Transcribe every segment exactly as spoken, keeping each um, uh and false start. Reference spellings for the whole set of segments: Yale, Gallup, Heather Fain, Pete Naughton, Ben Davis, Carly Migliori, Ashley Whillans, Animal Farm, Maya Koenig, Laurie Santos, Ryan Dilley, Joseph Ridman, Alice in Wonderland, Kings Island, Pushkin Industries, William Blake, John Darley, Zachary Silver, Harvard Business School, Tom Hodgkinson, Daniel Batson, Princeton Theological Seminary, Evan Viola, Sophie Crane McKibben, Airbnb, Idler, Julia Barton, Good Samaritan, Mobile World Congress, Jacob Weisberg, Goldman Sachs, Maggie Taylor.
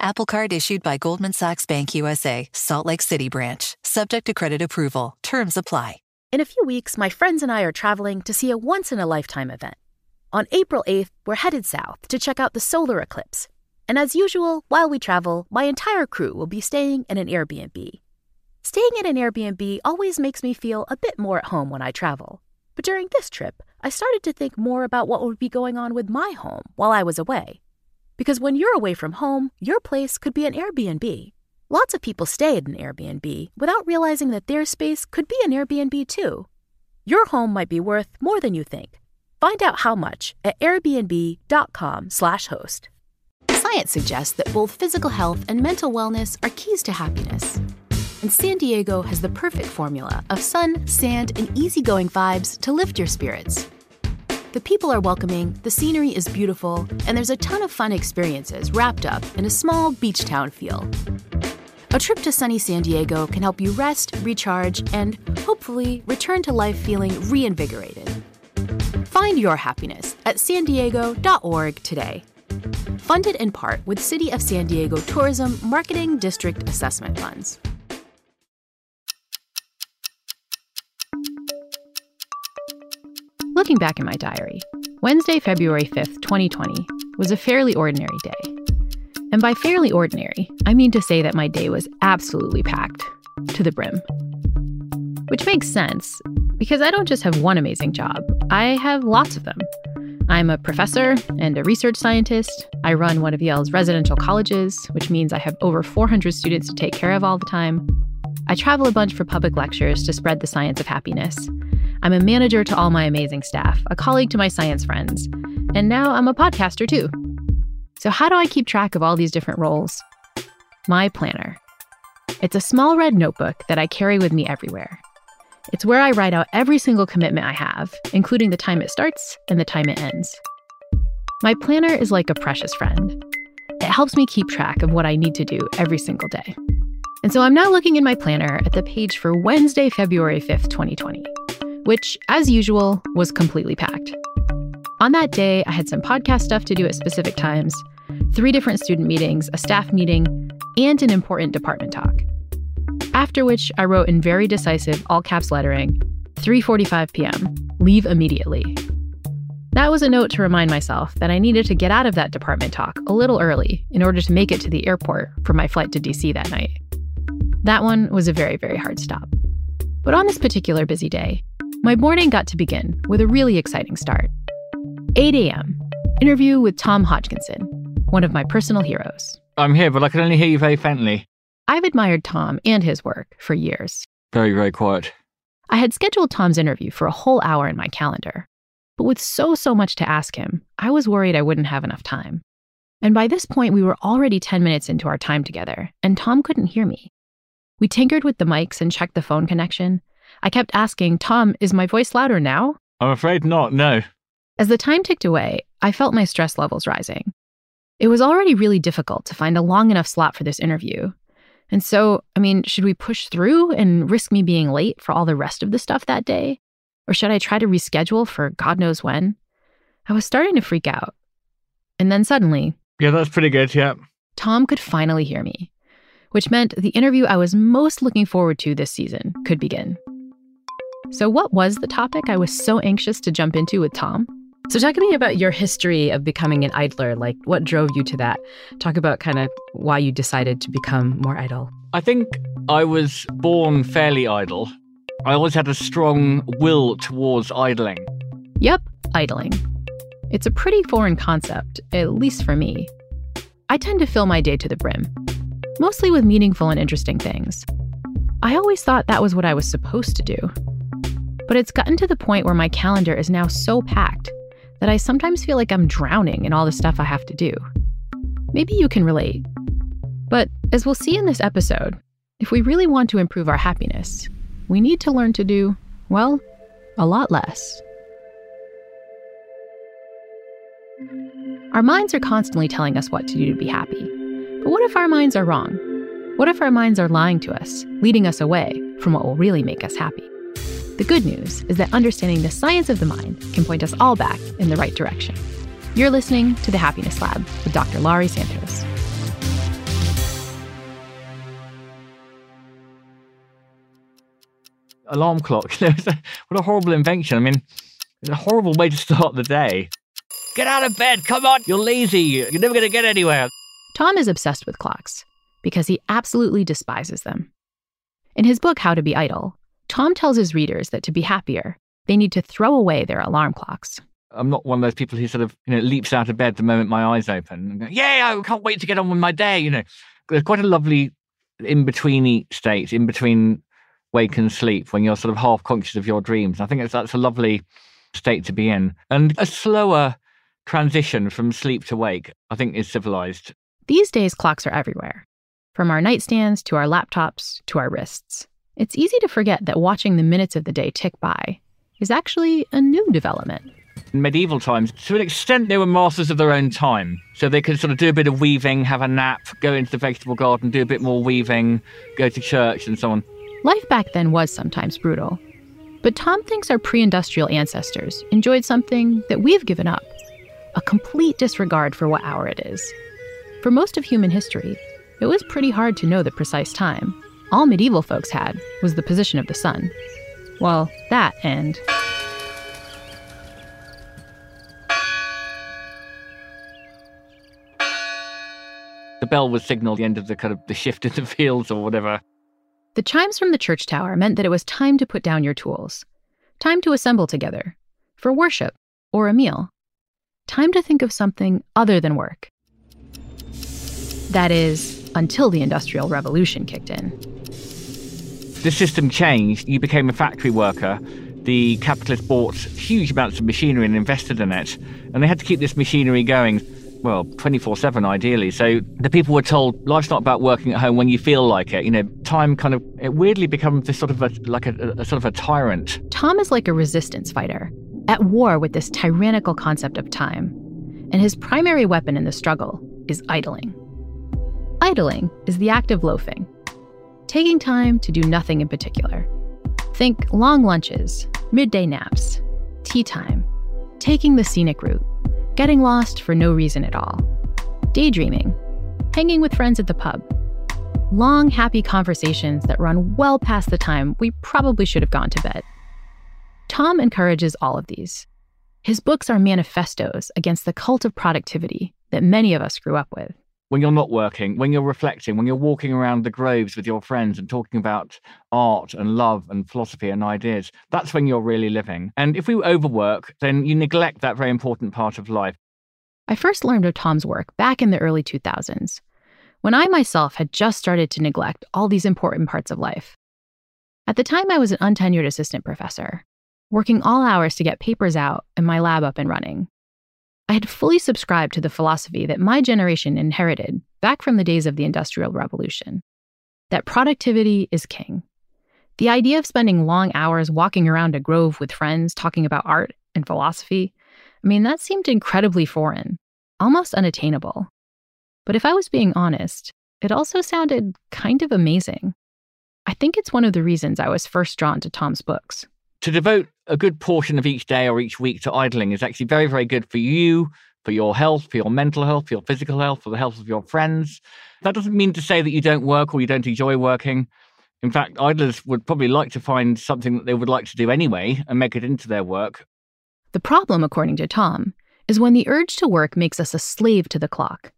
Apple Card issued by Goldman Sachs Bank U S A, Salt Lake City branch. Subject to credit approval. Terms apply. In a few weeks, my friends and I are traveling to see a once-in-a-lifetime event. On April eighth, we're headed south to check out the solar eclipse. And as usual, while we travel, my entire crew will be staying in an Airbnb. Staying in an Airbnb always makes me feel a bit more at home when I travel. But during this trip, I started to think more about what would be going on with my home while I was away. Because when you're away from home, your place could be an Airbnb. Lots of people stay at an Airbnb without realizing that their space could be an Airbnb too. Your home might be worth more than you think. Find out how much at airbnb.com slash host. Science suggests that both physical health and mental wellness are keys to happiness. And San Diego has the perfect formula of sun, sand, and easygoing vibes to lift your spirits. The people are welcoming, the scenery is beautiful, and there's a ton of fun experiences wrapped up in a small beach town feel. A trip to sunny San Diego can help you rest, recharge, and hopefully return to life feeling reinvigorated. Find your happiness at san diego dot org today. Funded in part with City of San Diego Tourism Marketing District Assessment Funds. Looking back in my diary, Wednesday, February fifth, twenty twenty, was a fairly ordinary day. And by fairly ordinary, I mean to say that my day was absolutely packed to the brim. Which makes sense, because I don't just have one amazing job, I have lots of them. I'm a professor and a research scientist. I run one of Yale's residential colleges, which means I have over four hundred students to take care of all the time. I travel a bunch for public lectures to spread the science of happiness. I'm a manager to all my amazing staff, a colleague to my science friends, and now I'm a podcaster too. So how do I keep track of all these different roles? My planner. It's a small red notebook that I carry with me everywhere. It's where I write out every single commitment I have, including the time it starts and the time it ends. My planner is like a precious friend. It helps me keep track of what I need to do every single day. And so I'm now looking in my planner at the page for Wednesday, February fifth, twenty twenty, which, as usual, was completely packed. On that day, I had some podcast stuff to do at specific times, three different student meetings, a staff meeting, and an important department talk. After which, I wrote in very decisive all-caps lettering, three forty-five p.m., leave immediately. That was a note to remind myself that I needed to get out of that department talk a little early in order to make it to the airport for my flight to D C that night. That one was a very, very hard stop. But on this particular busy day, my morning got to begin with a really exciting start. eight a.m., interview with Tom Hodgkinson, one of my personal heroes. I'm here, but I can only hear you very faintly. I've admired Tom and his work for years. Very, very quiet. I had scheduled Tom's interview for a whole hour in my calendar, but with so, so much to ask him, I was worried I wouldn't have enough time. And by this point, we were already ten minutes into our time together, and Tom couldn't hear me. We tinkered with the mics and checked the phone connection. I kept asking, Tom, is my voice louder now? I'm afraid not, no. As the time ticked away, I felt my stress levels rising. It was already really difficult to find a long enough slot for this interview. And so, I mean, should we push through and risk me being late for all the rest of the stuff that day? Or should I try to reschedule for God knows when? I was starting to freak out. And then suddenly... Yeah, that's pretty good, yeah. Tom could finally hear me, which meant the interview I was most looking forward to this season could begin. So what was the topic I was so anxious to jump into with Tom? So talk to me about your history of becoming an idler. Like, what drove you to that? Talk about kind of why you decided to become more idle. I think I was born fairly idle. I always had a strong will towards idling. Yep, idling. It's a pretty foreign concept, at least for me. I tend to fill my day to the brim, mostly with meaningful and interesting things. I always thought that was what I was supposed to do. But it's gotten to the point where my calendar is now so packed that I sometimes feel like I'm drowning in all the stuff I have to do. Maybe you can relate. But as we'll see in this episode, if we really want to improve our happiness, we need to learn to do, well, a lot less. Our minds are constantly telling us what to do to be happy. But what if our minds are wrong? What if our minds are lying to us, leading us away from what will really make us happy? The good news is that understanding the science of the mind can point us all back in the right direction. You're listening to The Happiness Lab with Doctor Laurie Santos. Alarm clock. What a horrible invention. I mean, it's a horrible way to start the day. Get out of bed, come on, you're lazy, you're never going to get anywhere. Tom is obsessed with clocks because he absolutely despises them. In his book, How to Be Idle, Tom tells his readers that to be happier, they need to throw away their alarm clocks. I'm not one of those people who sort of, you know, leaps out of bed the moment my eyes open and go, yeah, I can't wait to get on with my day, you know. There's quite a lovely in-betweeny state, in between wake and sleep, when you're sort of half conscious of your dreams. And I think it's, that's a lovely state to be in. And a slower transition from sleep to wake, I think, is civilized. These days, clocks are everywhere, from our nightstands to our laptops to our wrists. It's easy to forget that watching the minutes of the day tick by is actually a new development. In medieval times, to an extent, they were masters of their own time. So they could sort of do a bit of weaving, have a nap, go into the vegetable garden, do a bit more weaving, go to church and so on. Life back then was sometimes brutal. But Tom thinks our pre-industrial ancestors enjoyed something that we've given up, a complete disregard for what hour it is. For most of human history, it was pretty hard to know the precise time. All medieval folks had was the position of the sun. Well, that and... the bell would signal the end of the kind of the shift in the fields or whatever. The chimes from the church tower meant that it was time to put down your tools, time to assemble together, for worship or a meal, time to think of something other than work. That is, until the Industrial Revolution kicked in. The system changed. You became a factory worker. The capitalists bought huge amounts of machinery and invested in it. And they had to keep this machinery going, well, twenty-four seven ideally. So the people were told, life's not about working at home when you feel like it. You know, time kind of, it weirdly becomes this sort of a, like a, a sort of a tyrant. Tom is like a resistance fighter, at war with this tyrannical concept of time. And his primary weapon in the struggle is idling. Idling is the act of loafing, taking time to do nothing in particular. Think long lunches, midday naps, tea time, taking the scenic route, getting lost for no reason at all, daydreaming, hanging with friends at the pub, long, happy conversations that run well past the time we probably should have gone to bed. Tom encourages all of these. His books are manifestos against the cult of productivity that many of us grew up with. When you're not working, when you're reflecting, when you're walking around the groves with your friends and talking about art and love and philosophy and ideas, that's when you're really living. And if we overwork, then you neglect that very important part of life. I first learned of Tom's work back in the early two thousands, when I myself had just started to neglect all these important parts of life. At the time, I was an untenured assistant professor, working all hours to get papers out and my lab up and running. I had fully subscribed to the philosophy that my generation inherited back from the days of the Industrial Revolution, that productivity is king. The idea of spending long hours walking around a grove with friends talking about art and philosophy, I mean, that seemed incredibly foreign, almost unattainable. But if I was being honest, it also sounded kind of amazing. I think it's one of the reasons I was first drawn to Tom's books. To devote a good portion of each day or each week to idling is actually very, very good for you, for your health, for your mental health, for your physical health, for the health of your friends. That doesn't mean to say that you don't work or you don't enjoy working. In fact, idlers would probably like to find something that they would like to do anyway and make it into their work. The problem, according to Tom, is when the urge to work makes us a slave to the clock,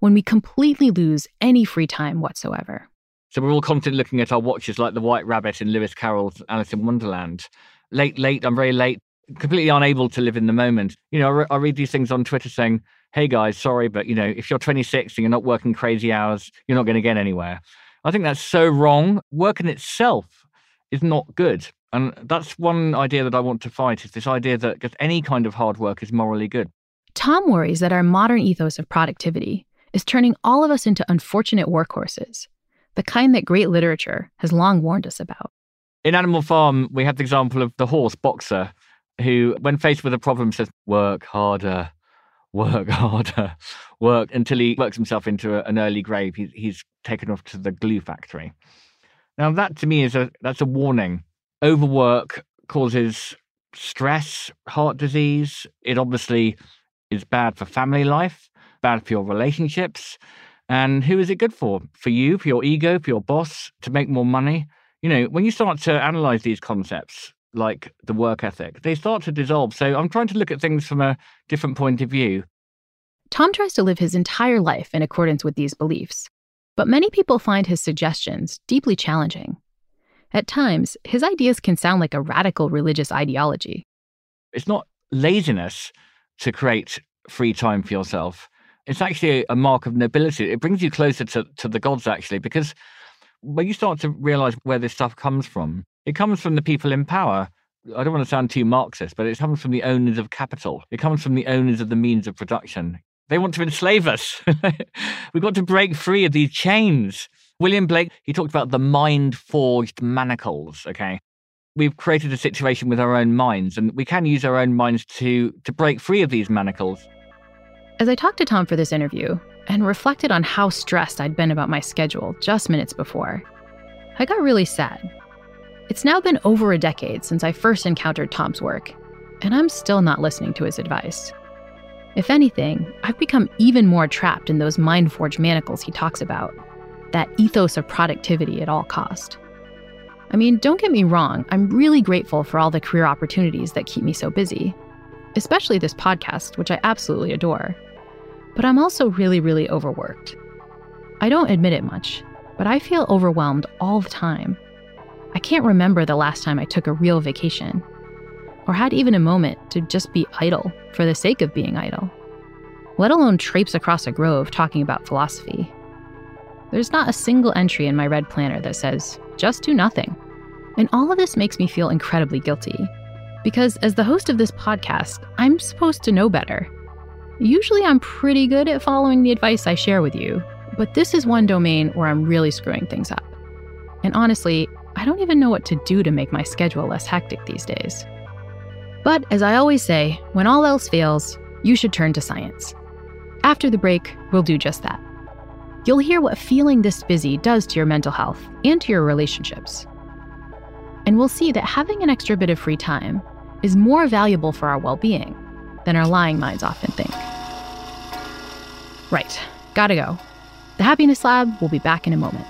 when we completely lose any free time whatsoever. So we're all constantly looking at our watches like the White Rabbit in Lewis Carroll's Alice in Wonderland. Late, late, I'm very late, completely unable to live in the moment. You know, I, re- I read these things on Twitter saying, hey guys, sorry, but you know, if you're twenty-six and you're not working crazy hours, you're not going to get anywhere. I think that's so wrong. Work in itself is not good. And that's one idea that I want to fight, is this idea that just any kind of hard work is morally good. Tom worries that our modern ethos of productivity is turning all of us into unfortunate workhorses, the kind that great literature has long warned us about. In Animal Farm, we have the example of the horse, Boxer, who, when faced with a problem, says, work harder, work harder, work, until he works himself into a, an early grave. He, he's taken off to the glue factory. Now, that to me is a that's a warning. Overwork causes stress, heart disease. It obviously is bad for family life, bad for your relationships. And who is it good for? For you, for your ego, for your boss, to make more money. You know, when you start to analyze these concepts, like the work ethic, they start to dissolve. So I'm trying to look at things from a different point of view. Tom tries to live his entire life in accordance with these beliefs, but many people find his suggestions deeply challenging. At times, his ideas can sound like a radical religious ideology. It's not laziness to create free time for yourself. It's actually a mark of nobility. It brings you closer to, to the gods, actually, because when you start to realize where this stuff comes from, it comes from the people in power. I don't want to sound too Marxist, but it comes from the owners of capital. It comes from the owners of the means of production. They want to enslave us. We've got to break free of these chains. William Blake, he talked about the mind-forged manacles, okay? We've created a situation with our own minds, and we can use our own minds to, to break free of these manacles. As I talked to Tom for this interview and reflected on how stressed I'd been about my schedule just minutes before, I got really sad. It's now been over a decade since I first encountered Tom's work, and I'm still not listening to his advice. If anything, I've become even more trapped in those mind-forged manacles he talks about, that ethos of productivity at all cost. I mean, don't get me wrong, I'm really grateful for all the career opportunities that keep me so busy, especially this podcast, which I absolutely adore. But I'm also really, really overworked. I don't admit it much, but I feel overwhelmed all the time. I can't remember the last time I took a real vacation, or had even a moment to just be idle for the sake of being idle, let alone traipse across a grove talking about philosophy. There's not a single entry in my red planner that says, just do nothing. And all of this makes me feel incredibly guilty, because as the host of this podcast, I'm supposed to know better. Usually I'm pretty good at following the advice I share with you, but this is one domain where I'm really screwing things up. And honestly, I don't even know what to do to make my schedule less hectic these days. But as I always say, when all else fails, you should turn to science. After the break, we'll do just that. You'll hear what feeling this busy does to your mental health and to your relationships. And we'll see that having an extra bit of free time is more valuable for our well-being than our lying minds often think. Right, gotta go. The Happiness Lab will be back in a moment.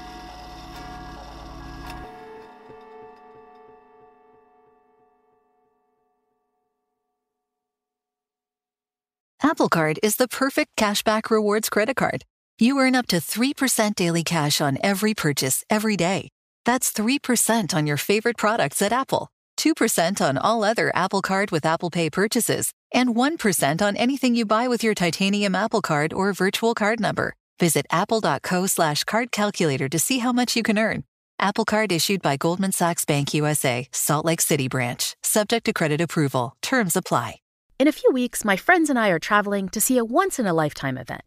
Apple Card is the perfect cashback rewards credit card. You earn up to three percent daily cash on every purchase every day. That's three percent on your favorite products at Apple, two percent on all other Apple Card with Apple Pay purchases, and one percent on anything you buy with your titanium Apple Card or virtual card number. Visit apple.co slash card calculator to see how much you can earn. Apple Card issued by Goldman Sachs Bank U S A, Salt Lake City branch. Subject to credit approval. Terms apply. In a few weeks, my friends and I are traveling to see a once-in-a-lifetime event.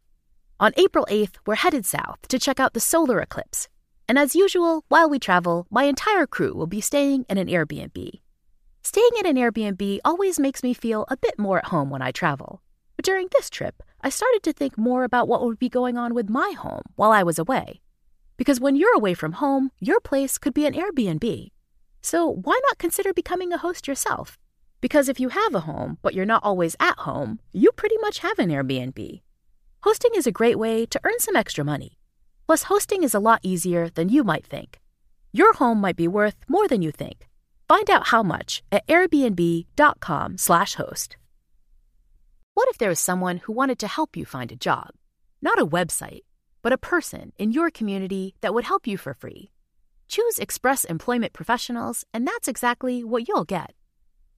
On April eighth, we're headed south to check out the solar eclipse. And as usual, while we travel, my entire crew will be staying in an Airbnb. Staying in an Airbnb always makes me feel a bit more at home when I travel. But during this trip, I started to think more about what would be going on with my home while I was away. Because when you're away from home, your place could be an Airbnb. So why not consider becoming a host yourself? Because if you have a home, but you're not always at home, you pretty much have an Airbnb. Hosting is a great way to earn some extra money. Plus, hosting is a lot easier than you might think. Your home might be worth more than you think. Find out how much at airbnb.com slash host. What if there was someone who wanted to help you find a job? Not a website, but a person in your community that would help you for free. Choose Express Employment Professionals, and that's exactly what you'll get.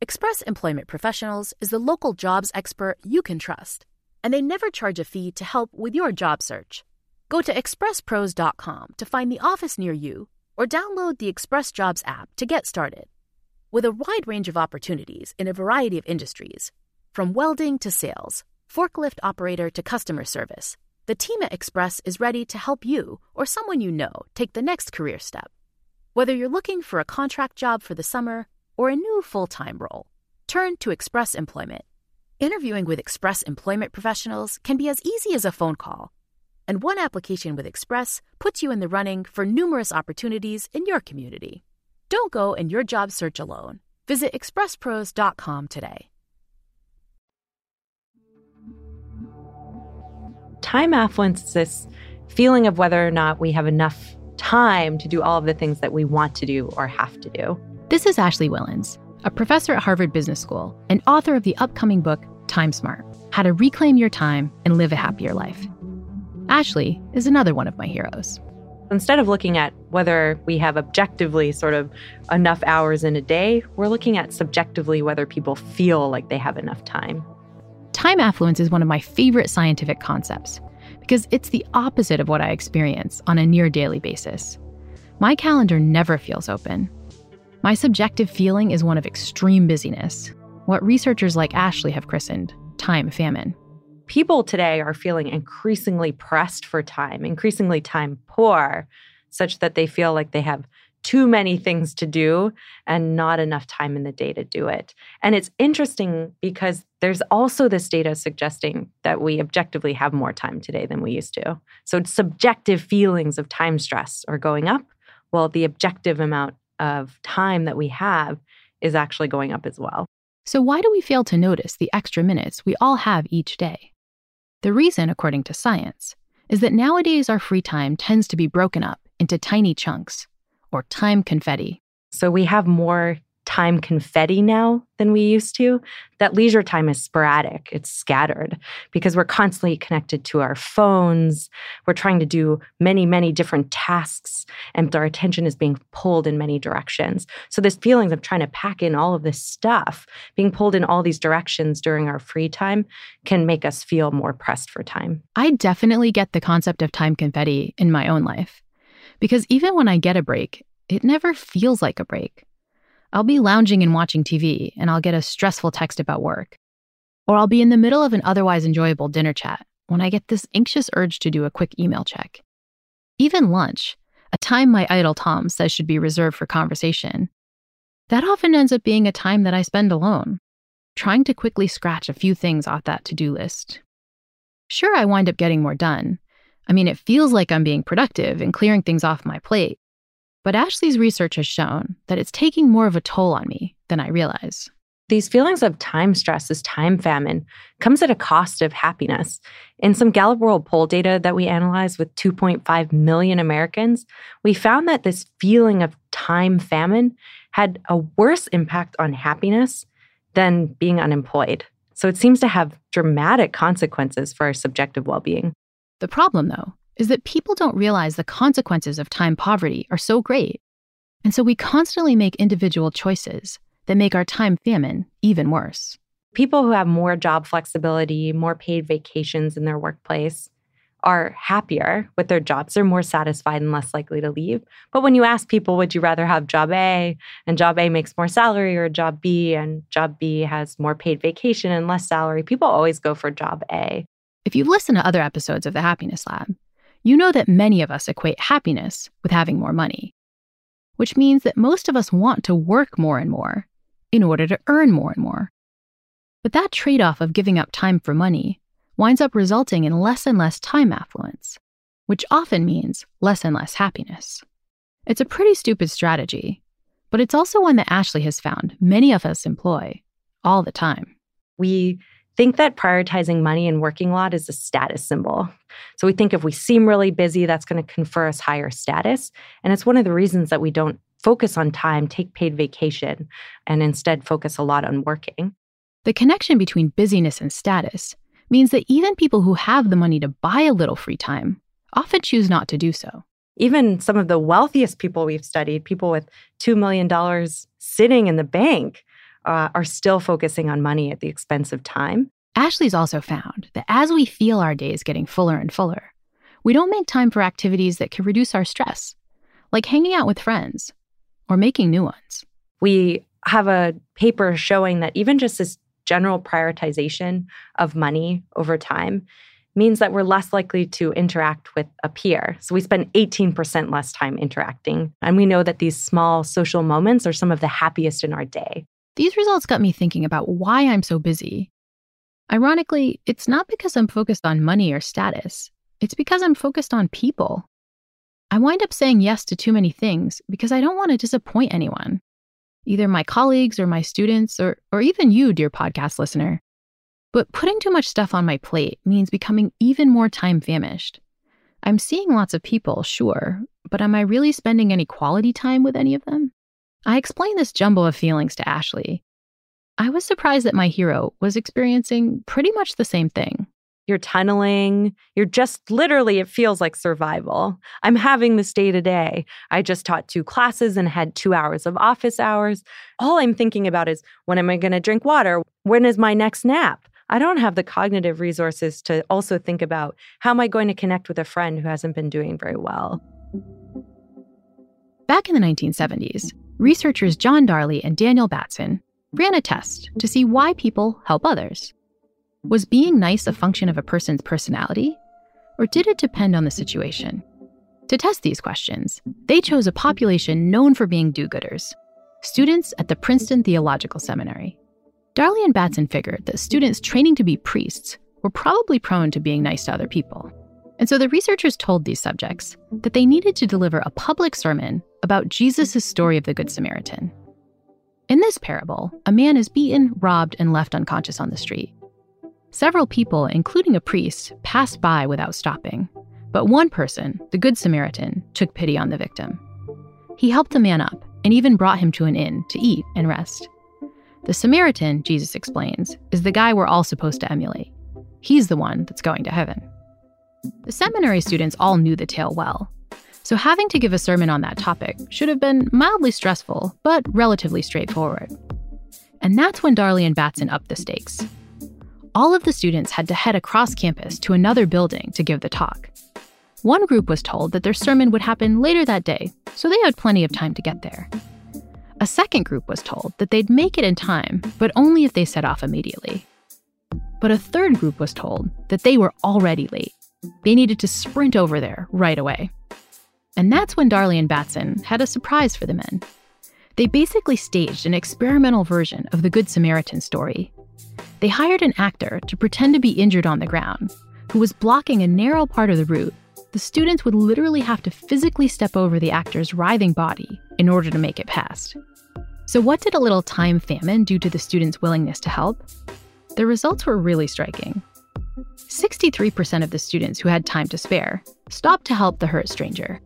Express Employment Professionals is the local jobs expert you can trust, and they never charge a fee to help with your job search. Go to express pros dot com to find the office near you, or download the Express Jobs app to get started. With a wide range of opportunities in a variety of industries, from welding to sales, forklift operator to customer service, the team at Express is ready to help you or someone you know take the next career step. Whether you're looking for a contract job for the summer or a new full-time role, turn to Express Employment. Interviewing with Express Employment professionals can be as easy as a phone call, and one application with Express puts you in the running for numerous opportunities in your community. Don't go in your job search alone. Visit express pros dot com today. Time affluence is this feeling of whether or not we have enough time to do all of the things that we want to do or have to do. This is Ashley Whillans, a professor at Harvard Business School and author of the upcoming book, Time Smart: How to Reclaim Your Time and Live a Happier Life. Ashley is another one of my heroes. Instead of looking at whether we have objectively sort of enough hours in a day, we're looking at subjectively whether people feel like they have enough time. Time affluence is one of my favorite scientific concepts because it's the opposite of what I experience on a near daily basis. My calendar never feels open. My subjective feeling is one of extreme busyness, what researchers like Ashley have christened time famine. People today are feeling increasingly pressed for time, increasingly time poor, such that they feel like they have too many things to do and not enough time in the day to do it. And it's interesting because there's also this data suggesting that we objectively have more time today than we used to. So subjective feelings of time stress are going up, while the objective amount of time that we have is actually going up as well. So why do we fail to notice the extra minutes we all have each day? The reason, according to science, is that nowadays our free time tends to be broken up into tiny chunks, or time confetti. So we have more time confetti now than we used to. That leisure time is sporadic. It's scattered because we're constantly connected to our phones. We're trying to do many, many different tasks, and our attention is being pulled in many directions. So this feeling of trying to pack in all of this stuff, being pulled in all these directions during our free time, can make us feel more pressed for time. I definitely get the concept of time confetti in my own life. Because even when I get a break, it never feels like a break. I'll be lounging and watching T V, and I'll get a stressful text about work. Or I'll be in the middle of an otherwise enjoyable dinner chat when I get this anxious urge to do a quick email check. Even lunch, a time my idle Tom says should be reserved for conversation, that often ends up being a time that I spend alone, trying to quickly scratch a few things off that to-do list. Sure, I wind up getting more done. I mean, it feels like I'm being productive and clearing things off my plate. But Ashley's research has shown that it's taking more of a toll on me than I realize. These feelings of time stress, this time famine, comes at a cost of happiness. In some Gallup World Poll data that we analyzed with two point five million Americans, we found that this feeling of time famine had a worse impact on happiness than being unemployed. So it seems to have dramatic consequences for our subjective well-being. The problem, though, is that people don't realize the consequences of time poverty are so great. And so we constantly make individual choices that make our time famine even worse. People who have more job flexibility, more paid vacations in their workplace are happier with their jobs. They're more satisfied and less likely to leave. But when you ask people, would you rather have job A and job A makes more salary, or job B and job B has more paid vacation and less salary, people always go for job A. If you've listened to other episodes of the Happiness Lab, you know that many of us equate happiness with having more money, which means that most of us want to work more and more in order to earn more and more. But that trade-off of giving up time for money winds up resulting in less and less time affluence, which often means less and less happiness. It's a pretty stupid strategy, but it's also one that Ashley has found many of us employ all the time. We think that prioritizing money and working a lot is a status symbol. So we think if we seem really busy, that's going to confer us higher status. And it's one of the reasons that we don't focus on time, take paid vacation, and instead focus a lot on working. The connection between busyness and status means that even people who have the money to buy a little free time often choose not to do so. Even some of the wealthiest people we've studied, people with two million dollars sitting in the bank, Uh, are still focusing on money at the expense of time. Ashley's also found that as we feel our days getting fuller and fuller, we don't make time for activities that can reduce our stress, like hanging out with friends or making new ones. We have a paper showing that even just this general prioritization of money over time means that we're less likely to interact with a peer. So we spend eighteen percent less time interacting. And we know that these small social moments are some of the happiest in our day. These results got me thinking about why I'm so busy. Ironically, it's not because I'm focused on money or status. It's because I'm focused on people. I wind up saying yes to too many things because I don't want to disappoint anyone, either my colleagues or my students or, or even you, dear podcast listener. But putting too much stuff on my plate means becoming even more time famished. I'm seeing lots of people, sure, but am I really spending any quality time with any of them? I explained this jumble of feelings to Ashley. I was surprised that my hero was experiencing pretty much the same thing. You're tunneling. You're just literally, it feels like survival. I'm having this day to day. I just taught two classes and had two hours of office hours. All I'm thinking about is, when am I going to drink water? When is my next nap? I don't have the cognitive resources to also think about, how am I going to connect with a friend who hasn't been doing very well? Back in the nineteen seventies, researchers John Darley and Daniel Batson ran a test to see why people help others. Was being nice a function of a person's personality, or did it depend on the situation? To test these questions, they chose a population known for being do-gooders, students at the Princeton Theological Seminary. Darley and Batson figured that students training to be priests were probably prone to being nice to other people. And so the researchers told these subjects that they needed to deliver a public sermon about Jesus' story of the Good Samaritan. In this parable, a man is beaten, robbed, and left unconscious on the street. Several people, including a priest, passed by without stopping. But one person, the Good Samaritan, took pity on the victim. He helped the man up and even brought him to an inn to eat and rest. The Samaritan, Jesus explains, is the guy we're all supposed to emulate. He's the one that's going to heaven. The seminary students all knew the tale well, so having to give a sermon on that topic should have been mildly stressful, but relatively straightforward. And that's when Darley and Batson upped the stakes. All of the students had to head across campus to another building to give the talk. One group was told that their sermon would happen later that day, so they had plenty of time to get there. A second group was told that they'd make it in time, but only if they set off immediately. But a third group was told that they were already late. They needed to sprint over there right away. And that's when Darley and Batson had a surprise for the men. They basically staged an experimental version of the Good Samaritan story. They hired an actor to pretend to be injured on the ground, who was blocking a narrow part of the route. The students would literally have to physically step over the actor's writhing body in order to make it past. So what did a little time famine do to the students' willingness to help? The results were really striking. sixty-three percent of the students who had time to spare stopped to help the hurt stranger,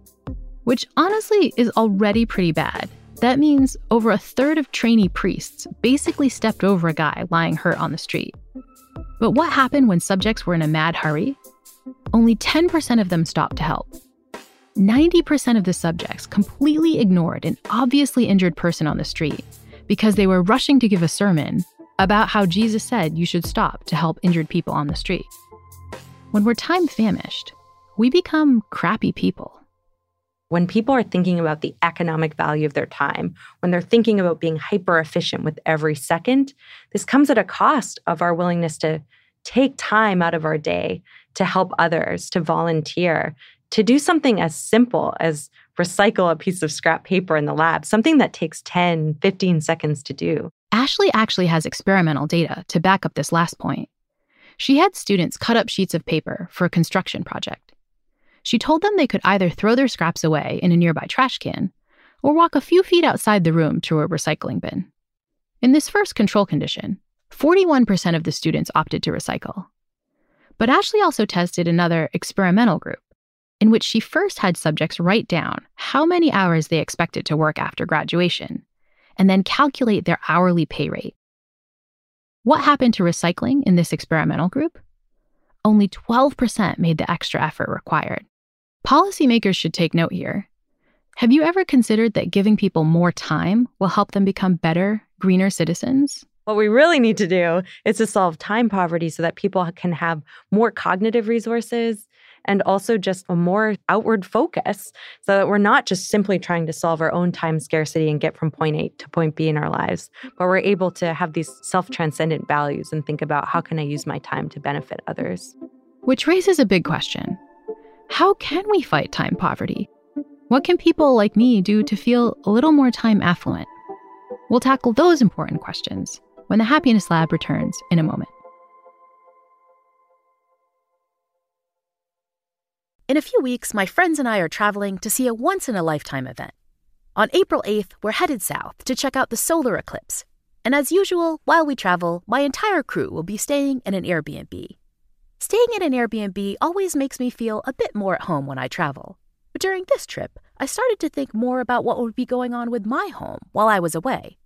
which honestly is already pretty bad. That means over a third of trainee priests basically stepped over a guy lying hurt on the street. But what happened when subjects were in a mad hurry? Only ten percent of them stopped to help. ninety percent of the subjects completely ignored an obviously injured person on the street because they were rushing to give a sermon about how Jesus said you should stop to help injured people on the street. When we're time famished, we become crappy people. When people are thinking about the economic value of their time, when they're thinking about being hyper-efficient with every second, this comes at a cost of our willingness to take time out of our day to help others, to volunteer, to do something as simple as recycle a piece of scrap paper in the lab, something that takes ten, fifteen seconds to do. Ashley actually has experimental data to back up this last point. She had students cut up sheets of paper for a construction project. She told them they could either throw their scraps away in a nearby trash can or walk a few feet outside the room to a recycling bin. In this first control condition, forty-one percent of the students opted to recycle. But Ashley also tested another experimental group in which she first had subjects write down how many hours they expected to work after graduation and then calculate their hourly pay rate. What happened to recycling in this experimental group? Only twelve percent made the extra effort required. Policymakers should take note here. Have you ever considered that giving people more time will help them become better, greener citizens? What we really need to do is to solve time poverty so that people can have more cognitive resources and also just a more outward focus so that we're not just simply trying to solve our own time scarcity and get from point A to point B in our lives, but we're able to have these self-transcendent values and think about how can I use my time to benefit others. Which raises a big question. How can we fight time poverty? What can people like me do to feel a little more time affluent? We'll tackle those important questions when the Happiness Lab returns in a moment. In a few weeks, my friends and I are traveling to see a once-in-a-lifetime event. On April eighth, we're headed south to check out the solar eclipse. And as usual, while we travel, my entire crew will be staying in an Airbnb. Staying at an Airbnb always makes me feel a bit more at home when I travel. But during this trip, I started to think more about what would be going on with my home while I was away.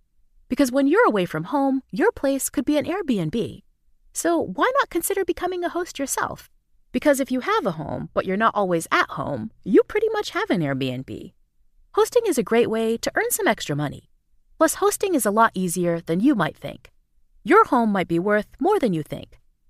Because when you're away from home, your place could be an Airbnb. So why not consider becoming a host yourself? Because if you have a home, but you're not always at home, you pretty much have an Airbnb. Hosting is a great way to earn some extra money. Plus, hosting is a lot easier than you might think. Your home might be worth more than you think.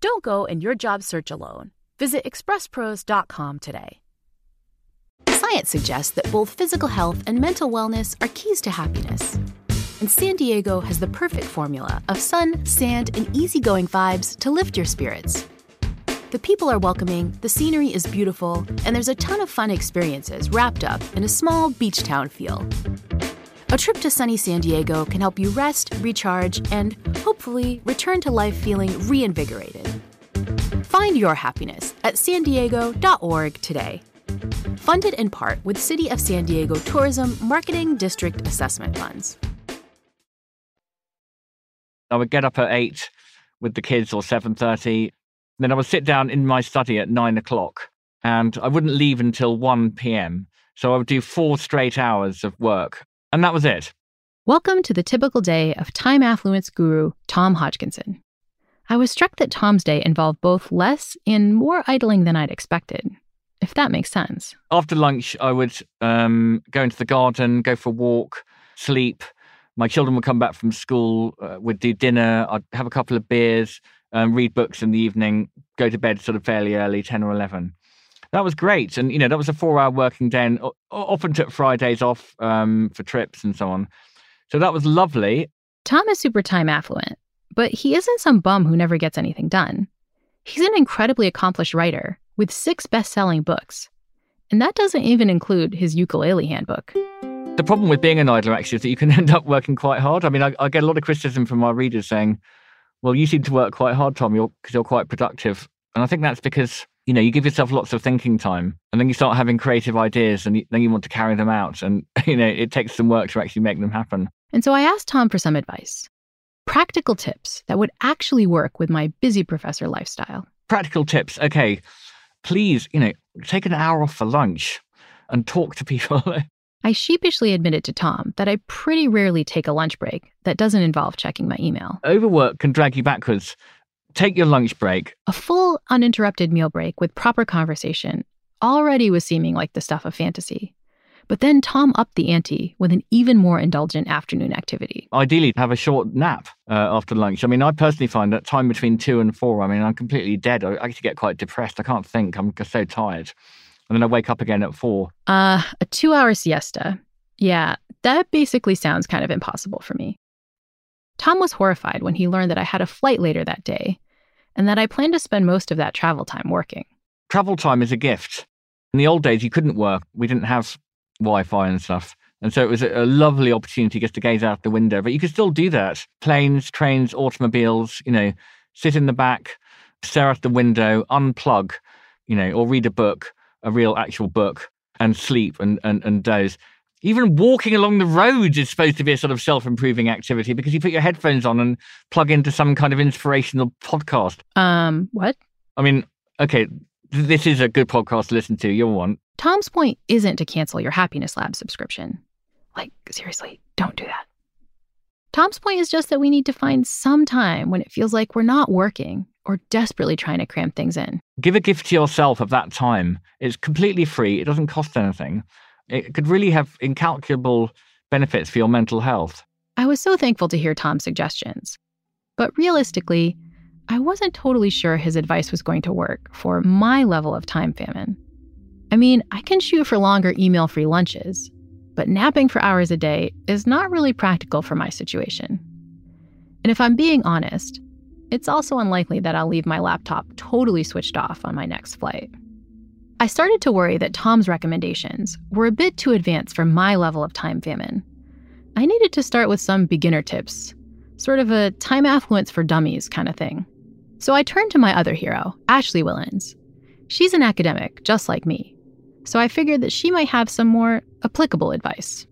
Don't go in your job search alone. Visit express pros dot com today. Science suggests that both physical health and mental wellness are keys to happiness. And San Diego has the perfect formula of sun, sand, and easygoing vibes to lift your spirits. The people are welcoming, the scenery is beautiful, and there's a ton of fun experiences wrapped up in a small beach town feel. A trip to sunny San Diego can help you rest, recharge, and hopefully return to life feeling reinvigorated. Find your happiness at san diego dot org today. Funded in part with City of San Diego Tourism Marketing District Assessment Funds. I would get up at eight with the kids or seven thirty. Then I would sit down in my study at nine o'clock and I wouldn't leave until one p.m. So I would do four straight hours of work. And that was it. Welcome to the typical day of time affluence guru, Tom Hodgkinson. I was struck that Tom's day involved both less and more idling than I'd expected, if that makes sense. After lunch, I would um, go into the garden, go for a walk, sleep. My children would come back from school, uh, would do dinner. I'd have a couple of beers. Um, read books in the evening, go to bed sort of fairly early, ten or eleven. That was great. And, you know, that was a four-hour working day and often took Fridays off um, for trips and so on. So that was lovely. Tom is super time affluent, but he isn't some bum who never gets anything done. He's an incredibly accomplished writer with six best-selling books. And that doesn't even include his ukulele handbook. The problem with being an idler, actually, is that you can end up working quite hard. I mean, I, I get a lot of criticism from my readers saying, well, you seem to work quite hard, Tom, because you're, you're quite productive. And I think that's because, you know, you give yourself lots of thinking time and then you start having creative ideas and you, then you want to carry them out. And, you know, it takes some work to actually make them happen. And so I asked Tom for some advice. Practical tips that would actually work with my busy professor lifestyle. Practical tips. OK, please, you know, take an hour off for lunch and talk to people. I sheepishly admitted to Tom that I pretty rarely take a lunch break that doesn't involve checking my email. Overwork can drag you backwards. Take your lunch break. A full, uninterrupted meal break with proper conversation already was seeming like the stuff of fantasy. But then Tom upped the ante with an even more indulgent afternoon activity. Ideally, have a short nap uh, after lunch. I mean, I personally find that time between two and four, I mean, I'm completely dead. I actually get quite depressed. I can't think. I'm just so tired. And then I wake up again at four. Uh, a two-hour siesta. Yeah, that basically sounds kind of impossible for me. Tom was horrified when he learned that I had a flight later that day and that I planned to spend most of that travel time working. Travel time is a gift. In the old days, you couldn't work. We didn't have Wi-Fi and stuff. And so it was a, a lovely opportunity just to gaze out the window. But you could still do that. Planes, trains, automobiles, you know, sit in the back, stare out the window, unplug. you know, or read a book, a real actual book, and sleep and and, and doze. Even walking along the roads is supposed to be a sort of self-improving activity because you put your headphones on and plug into some kind of inspirational podcast. Um, what? I mean, okay, th- this is a good podcast to listen to. You'll want. Tom's point isn't to cancel your Happiness Lab subscription. Like, seriously, don't do that. Tom's point is just that we need to find some time when it feels like we're not working or desperately trying to cram things in. Give a gift to yourself of that time. It's completely free. It doesn't cost anything. It could really have incalculable benefits for your mental health. I was so thankful to hear Tom's suggestions. But realistically, I wasn't totally sure his advice was going to work for my level of time famine. I mean, I can shoot for longer email-free lunches, but napping for hours a day is not really practical for my situation. And if I'm being honest, it's also unlikely that I'll leave my laptop totally switched off on my next flight. I started to worry that Tom's recommendations were a bit too advanced for my level of time famine. I needed to start with some beginner tips, sort of a time affluence for dummies kind of thing. So I turned to my other hero, Ashley Whillans. She's an academic, just like me. So I figured that she might have some more applicable advice.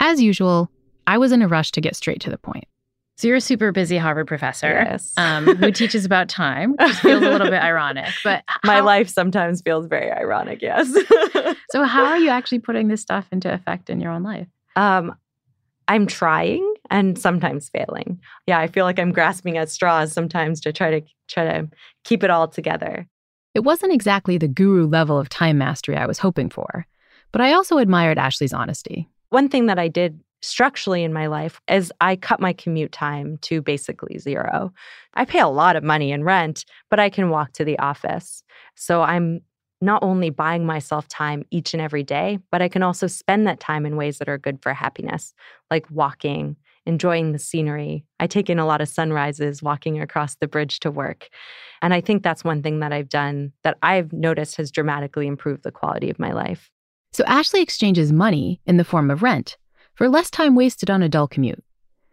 As usual, I was in a rush to get straight to the point. So you're a super busy Harvard professor, yes. um, who teaches about time, which feels a little bit ironic. But how, my life sometimes feels very ironic, yes. So how are you actually putting this stuff into effect in your own life? Um, I'm trying and sometimes failing. Yeah, I feel like I'm grasping at straws sometimes to try to try to keep it all together. It wasn't exactly the guru level of time mastery I was hoping for, but I also admired Ashley's honesty. One thing that I did structurally in my life is I cut my commute time to basically zero. I pay a lot of money in rent, but I can walk to the office. So I'm not only buying myself time each and every day, but I can also spend that time in ways that are good for happiness, like walking, enjoying the scenery. I take in a lot of sunrises walking across the bridge to work. And I think that's one thing that I've done that I've noticed has dramatically improved the quality of my life. So Ashley exchanges money in the form of rent for less time wasted on a dull commute.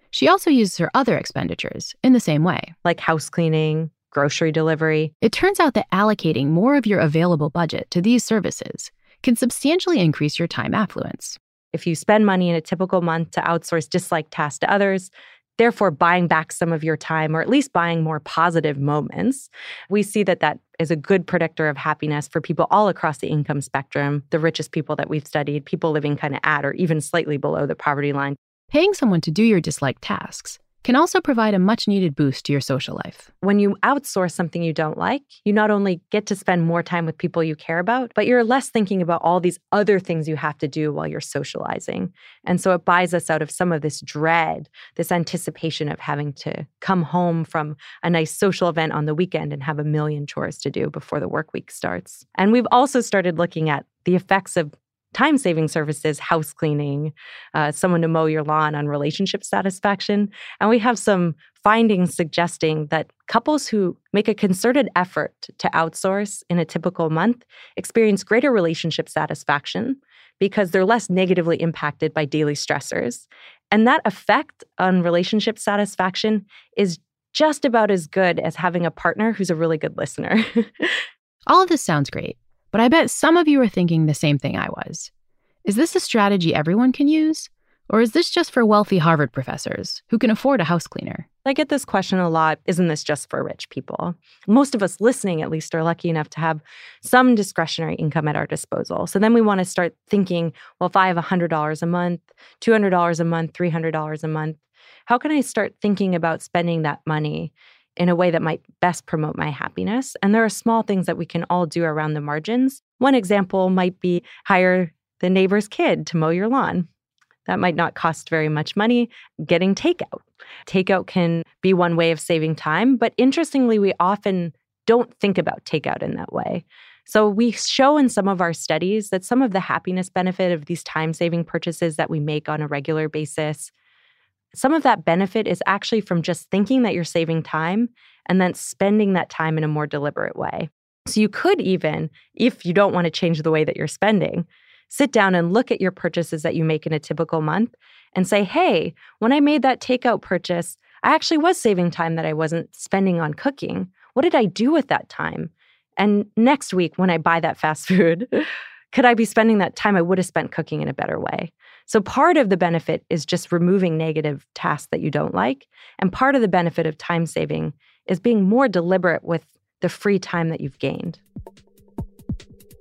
She also uses her other expenditures in the same way. Like house cleaning, grocery delivery. It turns out that allocating more of your available budget to these services can substantially increase your time affluence. If you spend money in a typical month to outsource disliked tasks to others, therefore buying back some of your time or at least buying more positive moments, we see that that is a good predictor of happiness for people all across the income spectrum, the richest people that we've studied, people living kind of at or even slightly below the poverty line. Paying someone to do your disliked tasks can also provide a much-needed boost to your social life. When you outsource something you don't like, you not only get to spend more time with people you care about, but you're less thinking about all these other things you have to do while you're socializing. And so it buys us out of some of this dread, this anticipation of having to come home from a nice social event on the weekend and have a million chores to do before the work week starts. And we've also started looking at the effects of time-saving services, house cleaning, uh, someone to mow your lawn on relationship satisfaction. And we have some findings suggesting that couples who make a concerted effort to outsource in a typical month experience greater relationship satisfaction because they're less negatively impacted by daily stressors. And that effect on relationship satisfaction is just about as good as having a partner who's a really good listener. All of this sounds great. But I bet some of you are thinking the same thing I was. Is this a strategy everyone can use? Or is this just for wealthy Harvard professors who can afford a house cleaner? I get this question a lot. Isn't this just for rich people? Most of us listening, at least, are lucky enough to have some discretionary income at our disposal. So then we want to start thinking, well, if I have one hundred dollars a month, two hundred dollars a month, three hundred dollars a month, how can I start thinking about spending that money in a way that might best promote my happiness? And there are small things that we can all do around the margins. One example might be hire the neighbor's kid to mow your lawn. That might not cost very much money. Getting takeout. Takeout can be one way of saving time, but interestingly, we often don't think about takeout in that way. So we show in some of our studies that some of the happiness benefit of these time-saving purchases that we make on a regular basis, some of that benefit is actually from just thinking that you're saving time and then spending that time in a more deliberate way. So you could even, if you don't want to change the way that you're spending, sit down and look at your purchases that you make in a typical month and say, hey, when I made that takeout purchase, I actually was saving time that I wasn't spending on cooking. What did I do with that time? And next week, when I buy that fast food, could I be spending that time I would have spent cooking in a better way? So part of the benefit is just removing negative tasks that you don't like. And part of the benefit of time saving is being more deliberate with the free time that you've gained.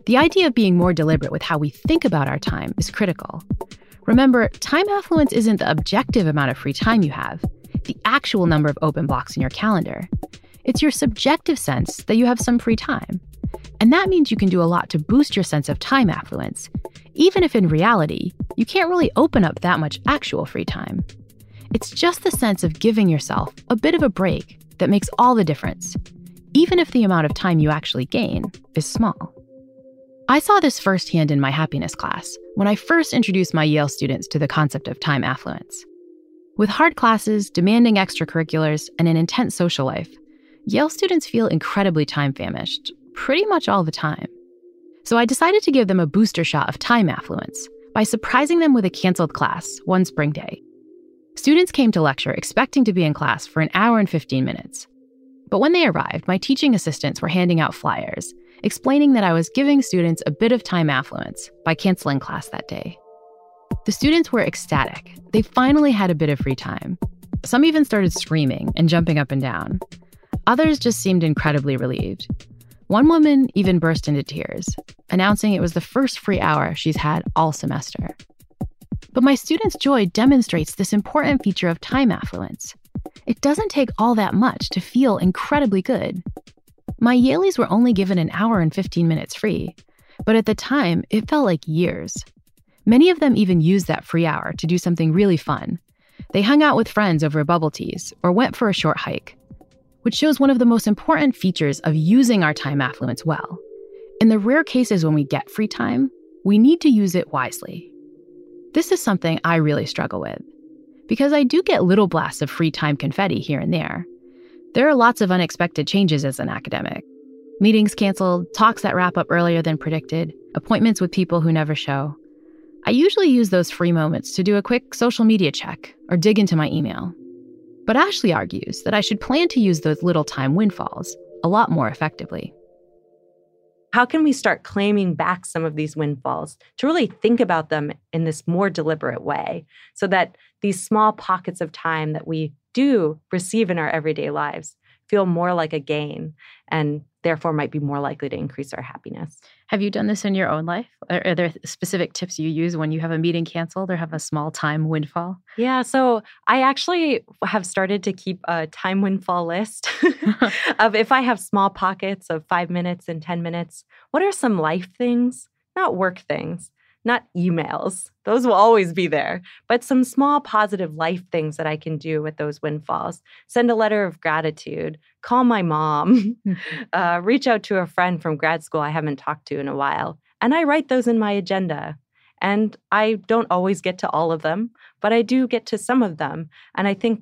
The idea of being more deliberate with how we think about our time is critical. Remember, time affluence isn't the objective amount of free time you have, the actual number of open blocks in your calendar. It's your subjective sense that you have some free time. And that means you can do a lot to boost your sense of time affluence, even if in reality, you can't really open up that much actual free time. It's just the sense of giving yourself a bit of a break that makes all the difference, even if the amount of time you actually gain is small. I saw this firsthand in my happiness class when I first introduced my Yale students to the concept of time affluence. With hard classes, demanding extracurriculars, and an intense social life, Yale students feel incredibly time famished pretty much all the time. So I decided to give them a booster shot of time affluence by surprising them with a canceled class one spring day. Students came to lecture expecting to be in class for an hour and fifteen minutes. But when they arrived, my teaching assistants were handing out flyers, explaining that I was giving students a bit of time affluence by canceling class that day. The students were ecstatic. They finally had a bit of free time. Some even started screaming and jumping up and down. Others just seemed incredibly relieved. One woman even burst into tears, announcing it was the first free hour she's had all semester. But my students' joy demonstrates this important feature of time affluence. It doesn't take all that much to feel incredibly good. My Yaleys were only given an hour and fifteen minutes free, but at the time, it felt like years. Many of them even used that free hour to do something really fun. They hung out with friends over bubble teas or went for a short hike, which shows one of the most important features of using our time affluence well. In the rare cases when we get free time, we need to use it wisely. This is something I really struggle with, because I do get little blasts of free time confetti here and there. There are lots of unexpected changes as an academic. Meetings canceled, talks that wrap up earlier than predicted, appointments with people who never show. I usually use those free moments to do a quick social media check or dig into my email. But Ashley argues that I should plan to use those little time windfalls a lot more effectively. How can we start claiming back some of these windfalls to really think about them in this more deliberate way so that these small pockets of time that we do receive in our everyday lives feel more like a gain and therefore might be more likely to increase our happiness? Have you done this in your own life? Are, are there specific tips you use when you have a meeting canceled or have a small time windfall? Yeah, so I actually have started to keep a time windfall list of if I have small pockets of five minutes and ten minutes, what are some life things, not work things, not emails. Those will always be there. But some small positive life things that I can do with those windfalls. Send a letter of gratitude. Call my mom. uh, reach out to a friend from grad school I haven't talked to in a while. And I write those in my agenda. And I don't always get to all of them, but I do get to some of them. And I think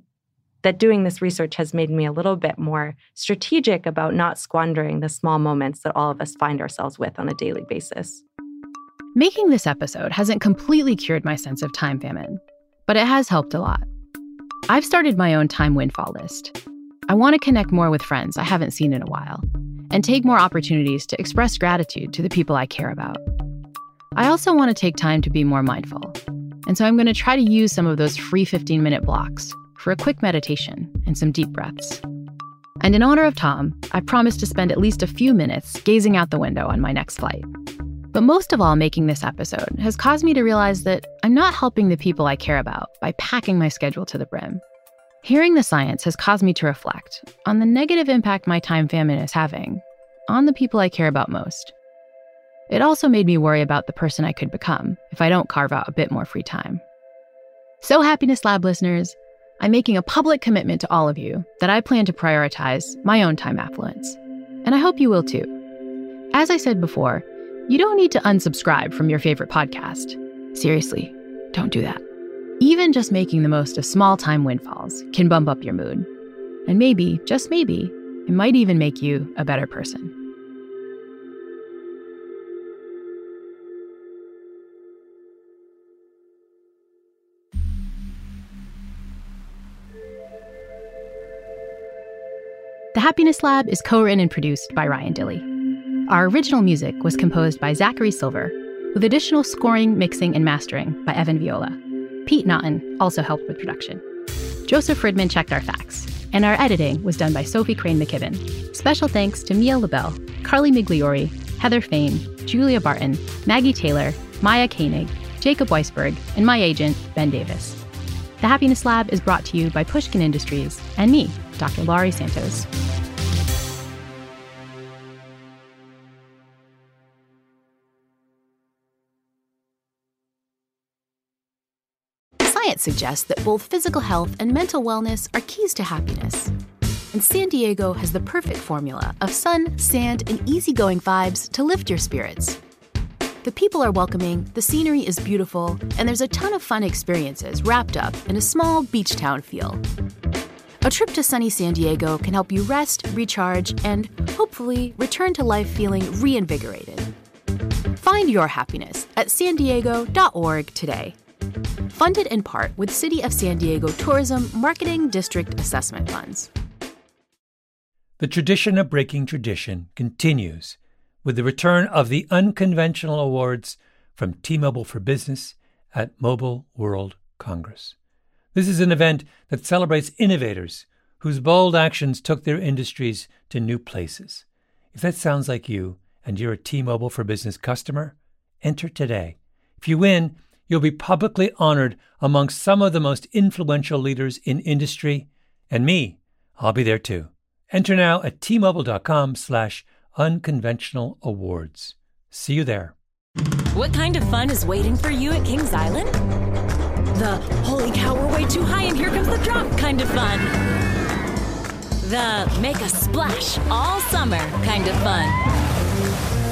that doing this research has made me a little bit more strategic about not squandering the small moments that all of us find ourselves with on a daily basis. Making this episode hasn't completely cured my sense of time famine, but it has helped a lot. I've started my own time windfall list. I want to connect more with friends I haven't seen in a while and take more opportunities to express gratitude to the people I care about. I also want to take time to be more mindful, and so I'm going to try to use some of those free fifteen-minute blocks for a quick meditation and some deep breaths. And in honor of Tom, I promise to spend at least a few minutes gazing out the window on my next flight. But most of all, making this episode has caused me to realize that I'm not helping the people I care about by packing my schedule to the brim. Hearing the science has caused me to reflect on the negative impact my time famine is having on the people I care about most. It also made me worry about the person I could become if I don't carve out a bit more free time. So Happiness Lab listeners, I'm making a public commitment to all of you that I plan to prioritize my own time affluence, and I hope you will too. As I said before, you don't need to unsubscribe from your favorite podcast. Seriously, don't do that. Even just making the most of small time windfalls can bump up your mood. And maybe, just maybe, it might even make you a better person. The Happiness Lab is co-written and produced by Ryan Dilley. Our original music was composed by Zachary Silver, with additional scoring, mixing, and mastering by Evan Viola. Pete Naughton also helped with production. Joseph Ridman checked our facts, and our editing was done by Sophie Crane McKibben. Special thanks to Mia LaBelle, Carly Migliori, Heather Fain, Julia Barton, Maggie Taylor, Maya Koenig, Jacob Weisberg, and my agent, Ben Davis. The Happiness Lab is brought to you by Pushkin Industries and me, Doctor Laurie Santos. Science suggests that both physical health and mental wellness are keys to happiness. And San Diego has the perfect formula of sun, sand, and easygoing vibes to lift your spirits. The people are welcoming, the scenery is beautiful, and there's a ton of fun experiences wrapped up in a small beach town feel. A trip to sunny San Diego can help you rest, recharge, and hopefully return to life feeling reinvigorated. Find your happiness at san diego dot org today. Funded in part with City of San Diego Tourism Marketing District Assessment Funds. The tradition of breaking tradition continues with the return of the unconventional awards from T-Mobile for Business at Mobile World Congress. This is an event that celebrates innovators whose bold actions took their industries to new places. If that sounds like you and you're a T-Mobile for Business customer, enter today. If you win, you'll be publicly honored amongst some of the most influential leaders in industry, and me, I'll be there too. Enter now at T-Mobile.com slash unconventional awards. See you there. What kind of fun is waiting for you at Kings Island? The holy cow, we're way too high and here comes the drop kind of fun. The make a splash all summer kind of fun.